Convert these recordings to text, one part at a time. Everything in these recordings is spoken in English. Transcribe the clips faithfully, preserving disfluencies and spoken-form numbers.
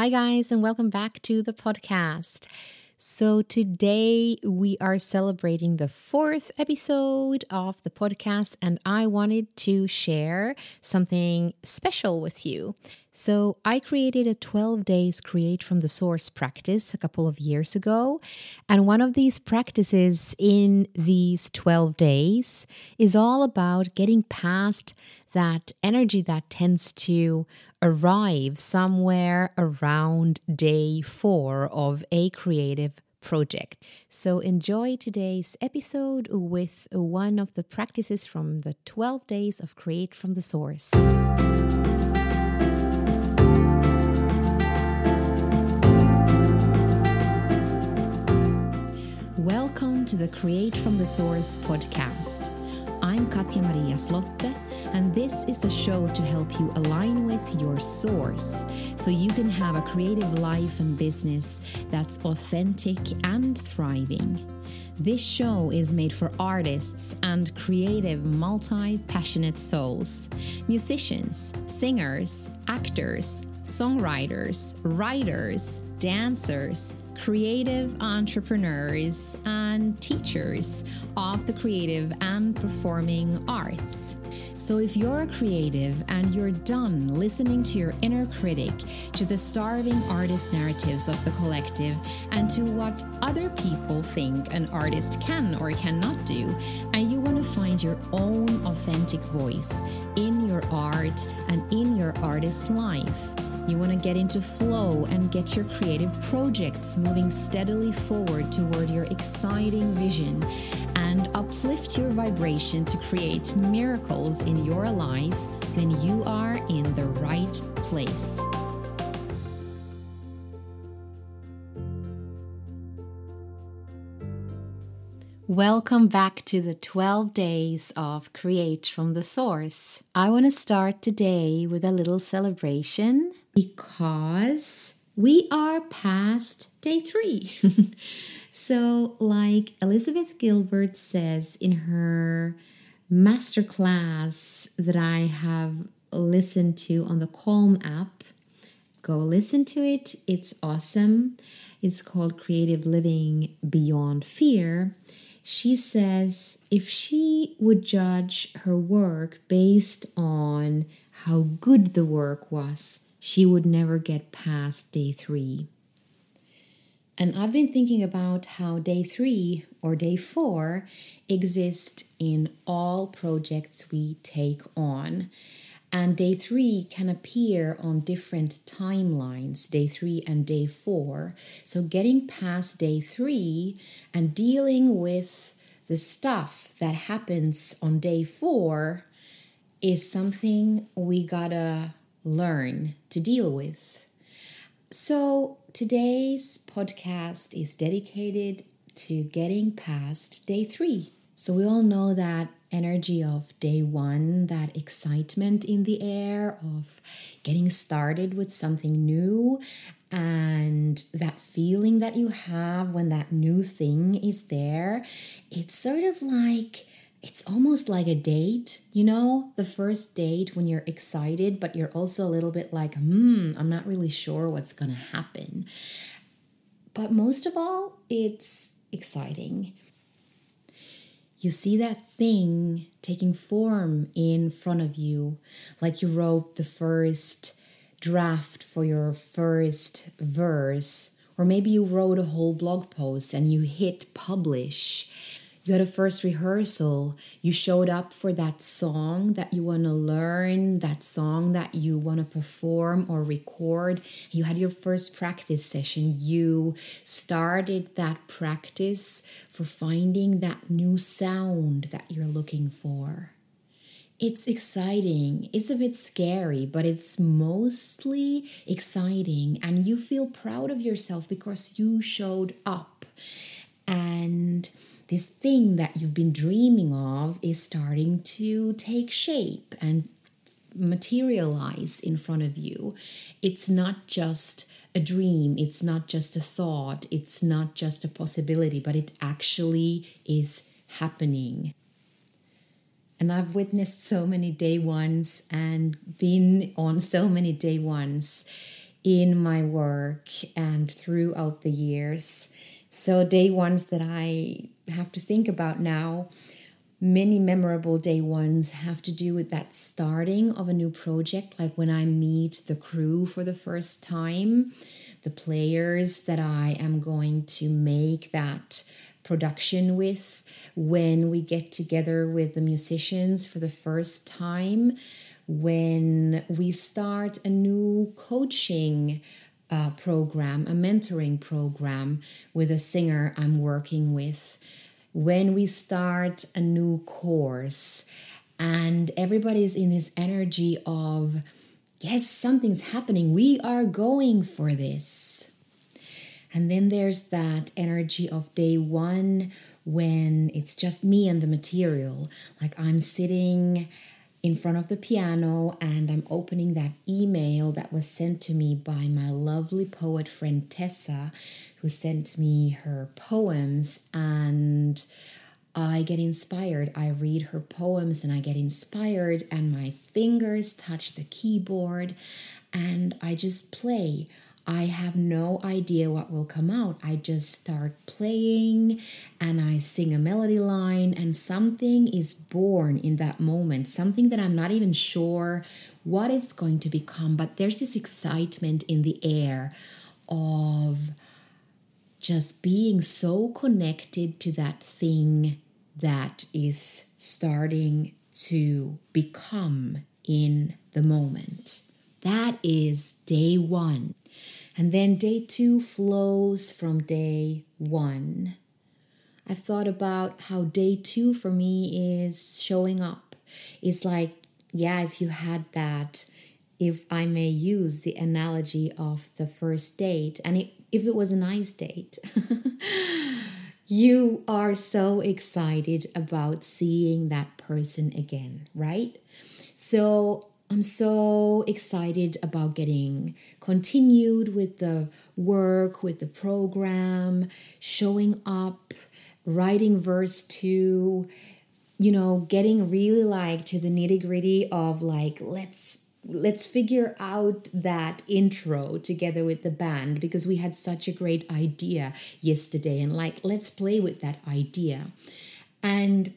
Hi guys, and welcome back to the podcast. So today we are celebrating the fourth episode of the podcast, and I wanted to share something special with you. So I created a twelve days Create From The Source practice a couple of years ago. And one of these practices in these twelve days is all about getting past that energy that tends to arrive somewhere around day four of a creative project. So enjoy today's episode with one of the practices from the twelve days of Create From The Source. Welcome to the Create From The Source podcast. I'm Katja Maria Slotte, and this is the show to help you align with your source so you can have a creative life and business that's authentic and thriving. This show is made for artists and creative, multi-passionate souls, musicians, singers, actors, songwriters, writers, dancers, creative entrepreneurs, and teachers of the creative and performing arts. So if you're a creative and you're done listening to your inner critic, to the starving artist narratives of the collective, and to what other people think an artist can or cannot do, and you want to find your own authentic voice in your art and in your artist life, you want to get into flow and get your creative projects moving steadily forward toward your exciting vision and uplift your vibration to create miracles in your life, then you are in the right place. Welcome back to the twelve days of Create From The Source. I want to start today with a little celebration because we are past day three. So, like Elizabeth Gilbert says in her masterclass that I have listened to on the Calm app, go listen to it. It's awesome. It's called Creative Living Beyond Fear. She says if she would judge her work based on how good the work was, she would never get past day three. And I've been thinking about how day three or day four exist in all projects we take on. And day three can appear on different timelines, day three and day four. So getting past day three and dealing with the stuff that happens on day four is something we gotta learn to deal with. So today's podcast is dedicated to getting past day three. So we all know that energy of day one, that excitement in the air of getting started with something new, and that feeling that you have when that new thing is there, it's sort of like, it's almost like a date, you know, the first date when you're excited, but you're also a little bit like, hmm, I'm not really sure what's gonna happen. But most of all, it's exciting. You see that thing taking form in front of you, like you wrote the first draft for your first verse, or maybe you wrote a whole blog post and you hit publish. You had a first rehearsal, you showed up for that song that you want to learn, that song that you want to perform or record. You had your first practice session, you started that practice for finding that new sound that you're looking for. It's exciting, it's a bit scary, but it's mostly exciting, and you feel proud of yourself because you showed up. And this thing that you've been dreaming of is starting to take shape and materialize in front of you. It's not just a dream. It's not just a thought. It's not just a possibility, but it actually is happening. And I've witnessed so many day ones and been on so many day ones. in my work and throughout the years. So day ones that I have to think about now, many memorable day ones have to do with that starting of a new project, like when I meet the crew for the first time, the players that I am going to make that production with, when we get together with the musicians for the first time, when we start a new coaching uh, program, a mentoring program with a singer I'm working with, when we start a new course, and everybody's in this energy of, yes, something's happening, we are going for this. And then there's that energy of day one when it's just me and the material. Like I'm sitting in front of the piano and I'm opening that email that was sent to me by my lovely poet friend Tessa, who sent me her poems, and I get inspired. I read her poems and I get inspired, and my fingers touch the keyboard and I just play. I have no idea what will come out. I just start playing and I sing a melody line, and something is born in that moment, something that I'm not even sure what it's going to become. But there's this excitement in the air of just being so connected to that thing that is starting to become in the moment. That is day one. And then day two flows from day one. I've thought about how day two for me is showing up. It's like, yeah, if you had that, if I may use the analogy of the first date, and it, if it was a nice date, you are so excited about seeing that person again, right? So I'm so excited about getting continued with the work, with the program, showing up, writing verse two, you know, getting really like to the nitty-gritty of like, let's let's figure out that intro together with the band, because we had such a great idea yesterday, and like, let's play with that idea. And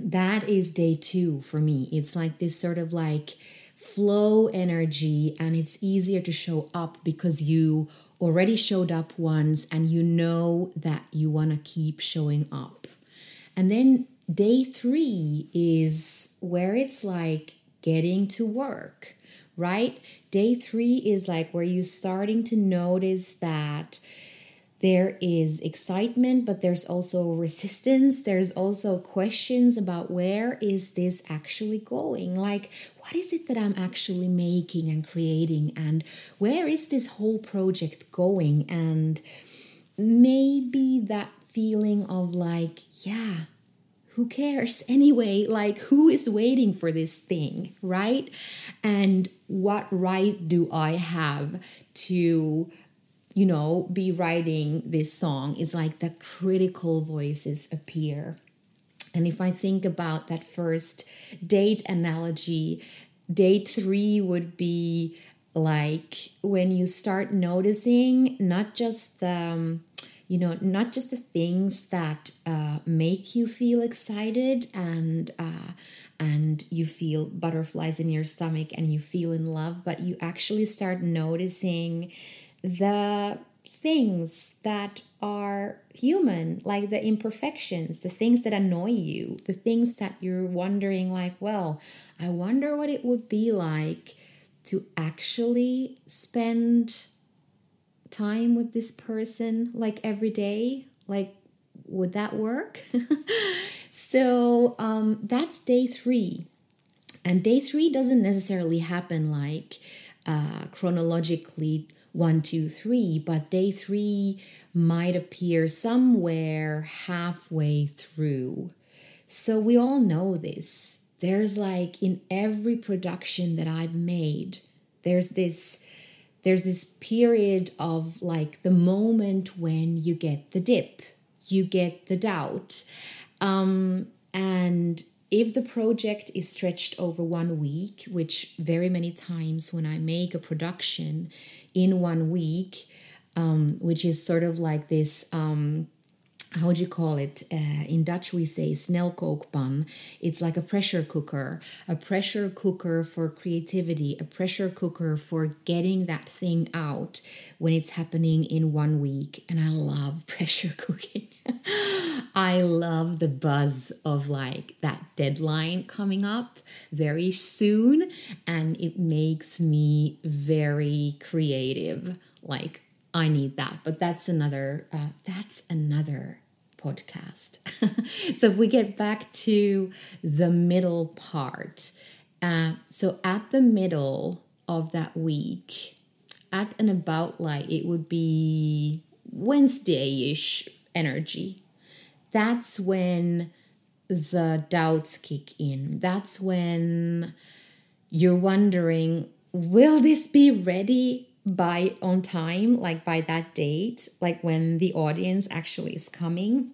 that is day two for me. It's like this sort of like flow energy, and it's easier to show up because you already showed up once and you know that you want to keep showing up. And then day three is where it's like getting to work, right? Day three is like where you're starting to notice that there is excitement, but there's also resistance. There's also questions about where is this actually going? Like, what is it that I'm actually making and creating? And where is this whole project going? And maybe that feeling of like, yeah, who cares anyway? Like, who is waiting for this thing, right? And what right do I have to, you know, be writing this song? Is like the critical voices appear. And if I think about that first date analogy, date three would be like when you start noticing not just the, um, you know, not just the things that uh, make you feel excited and uh, and you feel butterflies in your stomach and you feel in love, but you actually start noticing the things that are human, like the imperfections, the things that annoy you, the things that you're wondering like, well, I wonder what it would be like to actually spend time with this person like every day. Like, would that work? So um, that's day three. And day three doesn't necessarily happen like uh, chronologically one, two, three, but day three might appear somewhere halfway through. So we all know this. There's like in every production that I've made, there's this, there's this period of like the moment when you get the dip, you get the doubt. Um, and If the project is stretched over one week, which very many times when I make a production in one week, um, which is sort of like this, um, how do you call it? Uh, in Dutch, we say snelkookpan. It's like a pressure cooker, a pressure cooker for creativity, a pressure cooker for getting that thing out when it's happening in one week. And I love pressure cooking. I love the buzz of like that deadline coming up very soon. And it makes me very creative. Like, I need that. But that's another, uh, that's another podcast. So if we get back to the middle part, uh, so at the middle of that week, at and about like it would be Wednesday-ish energy, that's when the doubts kick in. That's when you're wondering, will this be ready by on time, like by that date, like when the audience actually is coming?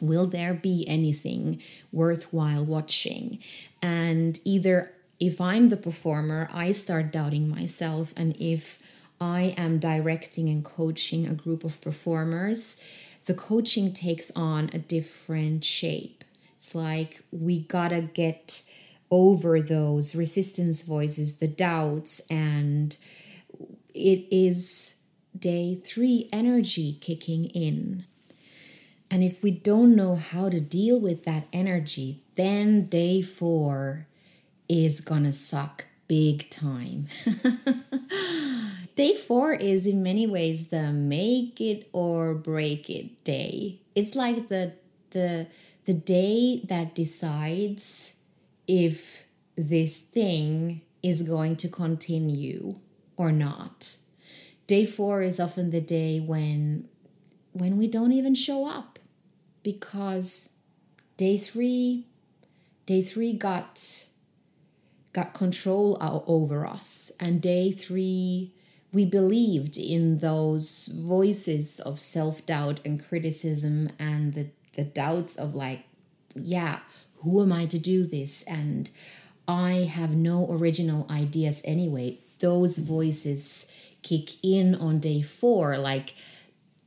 Will there be anything worthwhile watching? And either if I'm the performer, I start doubting myself. And if I am directing and coaching a group of performers, the coaching takes on a different shape. It's like we gotta get over those resistance voices, the doubts, and it is day three energy kicking in. And if we don't know how to deal with that energy, then day four is gonna suck big time. Day four is in many ways the make it or break it day. It's like the the the day that decides if this thing is going to continue or not. Day four is often the day when when we don't even show up, because day three day three got got control over us, and day three we believed in those voices of self-doubt and criticism and the, the doubts of like, yeah, who am I to do this? And I have no original ideas anyway. Those voices kick in on day four. Like,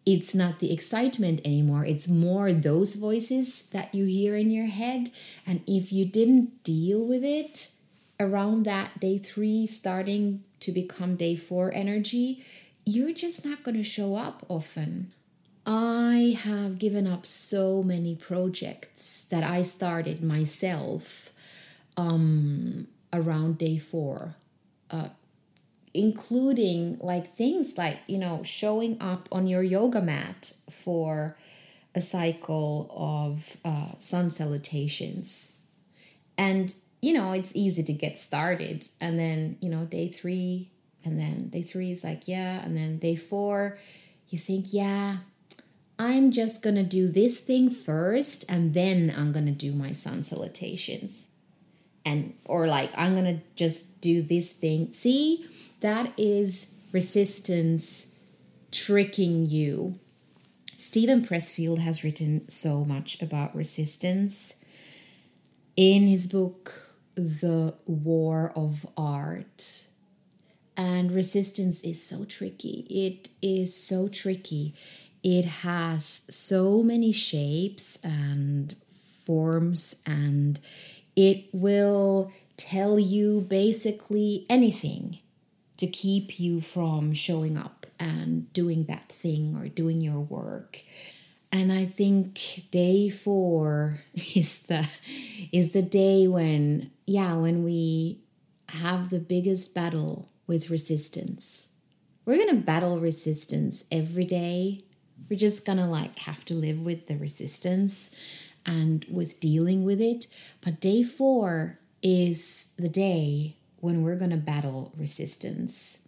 it's not the excitement anymore. It's more those voices that you hear in your head. And if you didn't deal with it around that day three starting to become day four energy, you're just not going to show up often. I have given up so many projects that I started myself um, around day four, uh, including like things like, you know, showing up on your yoga mat for a cycle of uh, sun salutations. And you know, it's easy to get started. And then, you know, day three, and then day three is like, yeah. And then day four, you think, yeah, I'm just going to do this thing first, and then I'm going to do my sun salutations. And, or like, I'm going to just do this thing. See, that is resistance tricking you. Stephen Pressfield has written so much about resistance in his book, The War of Art. And resistance is so tricky. It is so tricky. It has so many shapes and forms, and it will tell you basically anything to keep you from showing up and doing that thing or doing your work. And I think day four is the is the day when, yeah, when we have the biggest battle with resistance. We're going to battle resistance every day. We're just going to like have to live with the resistance and with dealing with it. But day four is the day when we're going to battle resistance,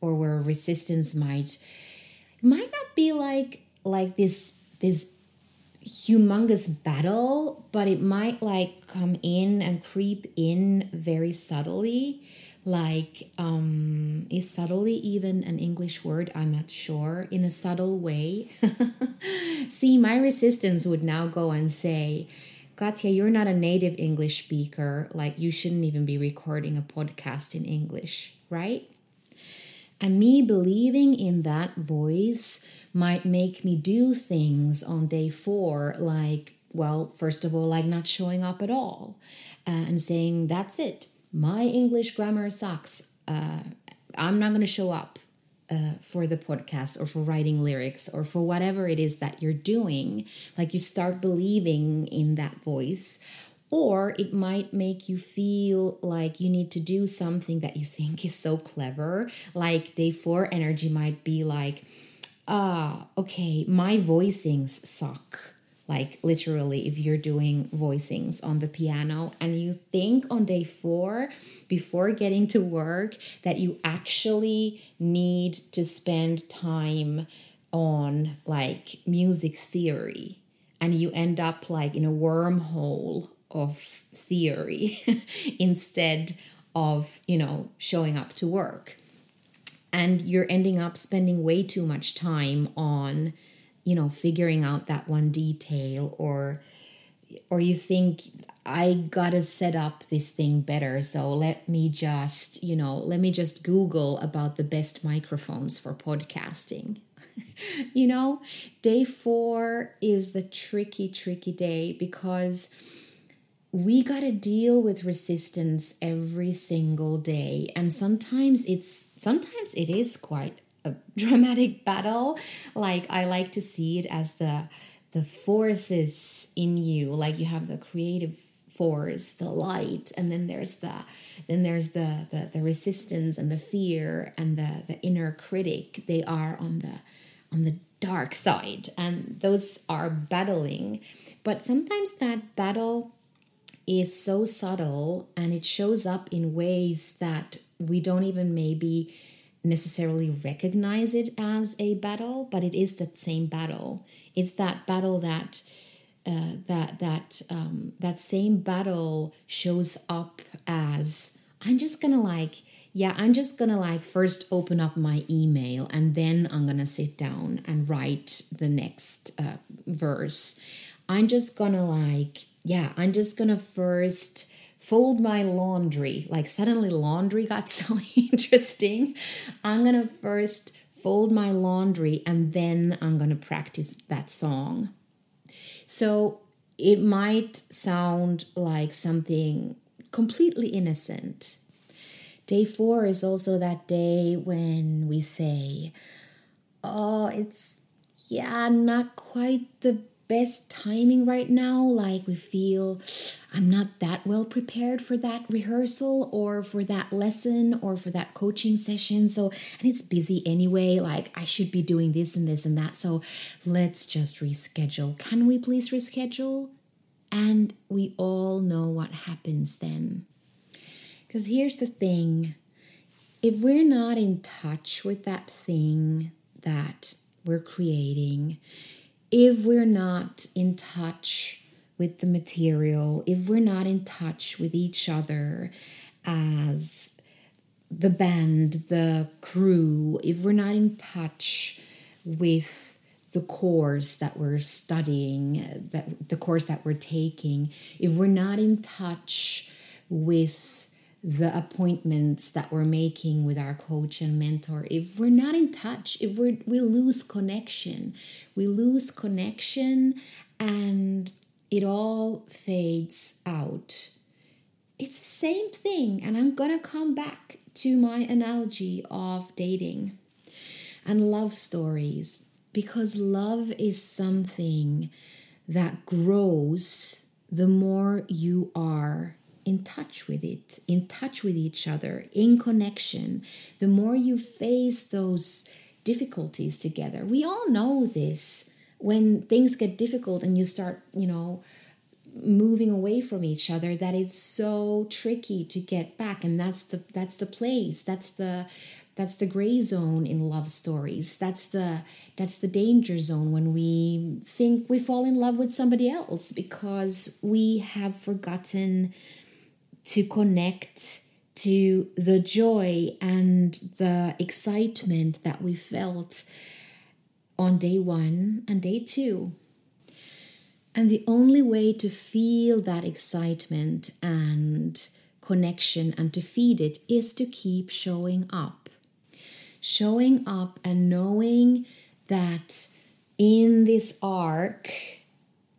or where resistance might, might not be like, like this, this humongous battle, but it might like come in and creep in very subtly. Like, um, is subtly even an English word? I'm not sure. In a subtle way. See, my resistance would now go and say, Katja, you're not a native English speaker. Like, you shouldn't even be recording a podcast in English, right? And me believing in that voice might make me do things on day four, like, well, first of all, like not showing up at all uh, and saying, that's it. My English grammar sucks. Uh, I'm not going to show up uh, for the podcast or for writing lyrics or for whatever it is that you're doing. Like, you start believing in that voice. Or it might make you feel like you need to do something that you think is so clever. Like, day four energy might be like, ah, okay, my voicings suck. Like, literally, if you're doing voicings on the piano and you think on day four, before getting to work, that you actually need to spend time on like music theory, and you end up like in a wormhole of theory instead of, you know, showing up to work. And you're ending up spending way too much time on, you know, figuring out that one detail, or or you think, I gotta set up this thing better, so let me just, you know, let me just Google about the best microphones for podcasting. You know, day four is the tricky, tricky day, because we gotta deal with resistance every single day. And sometimes it's, sometimes it is quite a dramatic battle. Like, I like to see it as the, the forces in you. Like, you have the creative force, the light, and then there's the, then there's the, the, the resistance and the fear and the, the inner critic. They are on the, on the dark side, and those are battling. But sometimes that battle is so subtle, and it shows up in ways that we don't even maybe necessarily recognize it as a battle, but it is that same battle. It's that battle that uh, that that um, that same battle shows up as, I'm just gonna like yeah I'm just gonna like first open up my email, and then I'm gonna sit down and write the next uh, verse. I'm just gonna like Yeah, I'm just going to first fold my laundry. Like, suddenly laundry got so interesting. I'm going to first fold my laundry, and then I'm going to practice that song. So it might sound like something completely innocent. Day four is also that day when we say, oh, it's, yeah, not quite the best timing right now. Like, we feel, I'm not that well prepared for that rehearsal or for that lesson or for that coaching session. So, and it's busy anyway, like I should be doing this and this and that. So let's just reschedule. Can we please reschedule? And we all know what happens then. Because here's the thing. If we're not in touch with that thing that we're creating, if we're not in touch with the material, if we're not in touch with each other as the band, the crew, if we're not in touch with the course that we're studying, that the course that we're taking, if we're not in touch with the appointments that we're making with our coach and mentor, if we're not in touch, if we're we lose connection, we lose connection, and it all fades out. It's the same thing, and I'm gonna come back to my analogy of dating and love stories, because love is something that grows the more you are in touch with it, in touch with each other, in connection. The more you face those difficulties together. We all know this. When things get difficult and you start, you know, moving away from each other, that it's so tricky to get back. And that's the that's the place. That's the that's the gray zone in love stories. That's the that's the danger zone when we think we fall in love with somebody else because we have forgotten to connect to the joy and the excitement that we felt on day one and day two. And the only way to feel that excitement and connection and to feed it is to keep showing up. Showing up and knowing that in this arc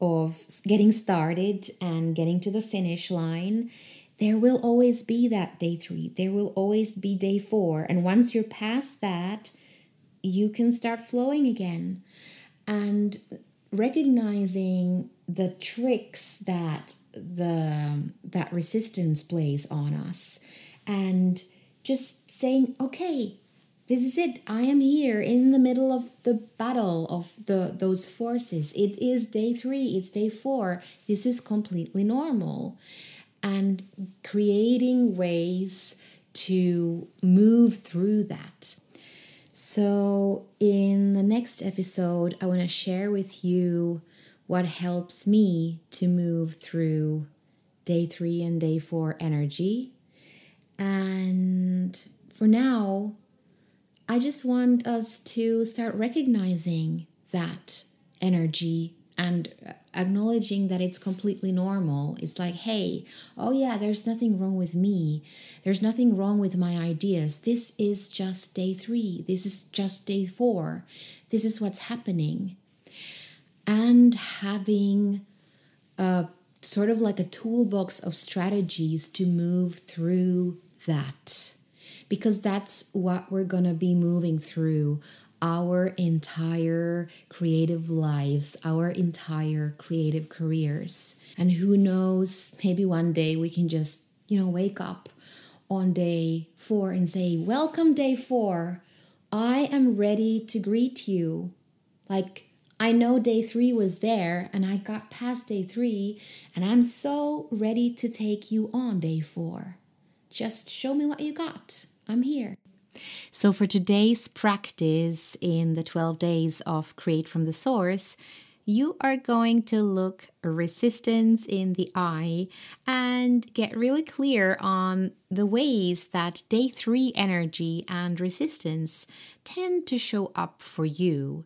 of getting started and getting to the finish line, there will always be that day three. There will always be day four. And once you're past that, you can start flowing again. And recognizing the tricks that the that resistance plays on us, and just saying, okay, this is it. I am here in the middle of the battle of the those forces. It is day three. It's day four. This is completely normal. And creating ways to move through that. So in the next episode, I want to share with you what helps me to move through day three and day four energy. And for now, I just want us to start recognizing that energy and acknowledging that it's completely normal. It's like, hey, oh yeah, there's nothing wrong with me. There's nothing wrong with my ideas. This is just day three. This is just day four. This is what's happening. And having a sort of like a toolbox of strategies to move through that. Because that's what we're gonna be moving through our entire creative lives, our entire creative careers. And who knows, maybe one day we can just, you know, wake up on day four and say, welcome day four. I am ready to greet you. Like, I know day three was there and I got past day three and I'm so ready to take you on day four. Just show me what you got. I'm here. So for today's practice in the twelve days of Create From The Source, you are going to look resistance in the eye and get really clear on the ways that day three energy and resistance tend to show up for you.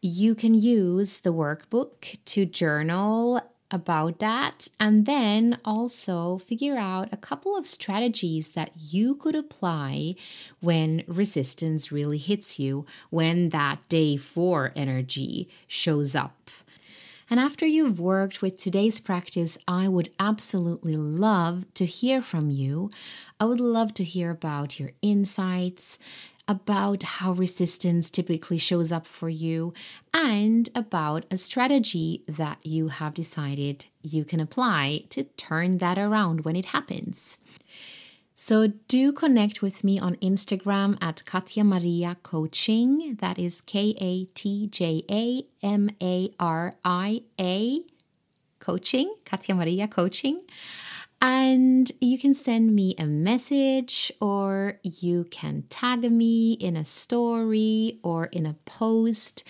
You can use the workbook to journal about that, and then also figure out a couple of strategies that you could apply when resistance really hits you, when that day four energy shows up. And after you've worked with today's practice, I would absolutely love to hear from you. I would love to hear about your insights, about how resistance typically shows up for you, and about a strategy that you have decided you can apply to turn that around when it happens. So do connect with me on Instagram at Katja Maria Coaching. That is K A T J A M A R I A Coaching, Katja Maria Coaching. And you can send me a message, or you can tag me in a story or in a post.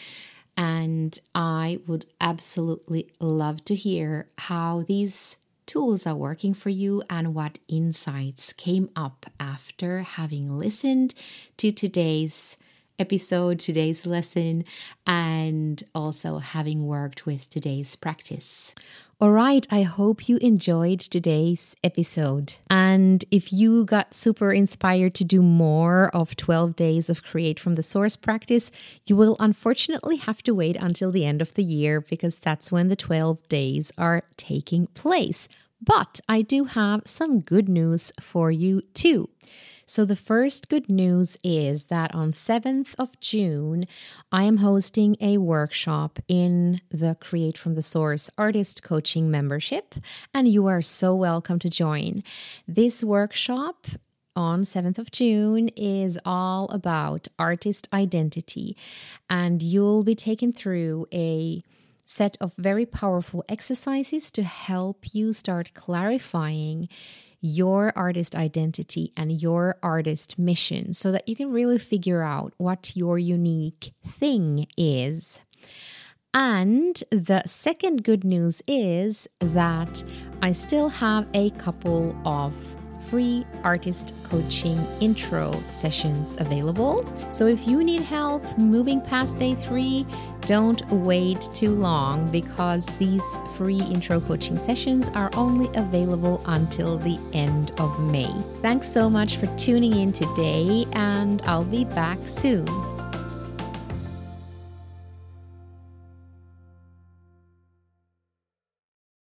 And I would absolutely love to hear how these tools are working for you and what insights came up after having listened to today's episode, today's lesson, and also having worked with today's practice. All right, I hope you enjoyed today's episode. And if you got super inspired to do more of twelve Days of Create From The Source practice, you will unfortunately have to wait until the end of the year, because that's when the twelve days are taking place. But I do have some good news for you too. So the first good news is that on seventh of June, I am hosting a workshop in the Create From The Source Artist Coaching membership, and you are so welcome to join. This workshop on seventh of June is all about artist identity, and you'll be taken through a set of very powerful exercises to help you start clarifying your artist identity and your artist mission, so that you can really figure out what your unique thing is. And the second good news is that I still have a couple of free artist coaching intro sessions available. So if you need help moving past day three, don't wait too long, because these free intro coaching sessions are only available until the end of May. Thanks so much for tuning in today, and I'll be back soon.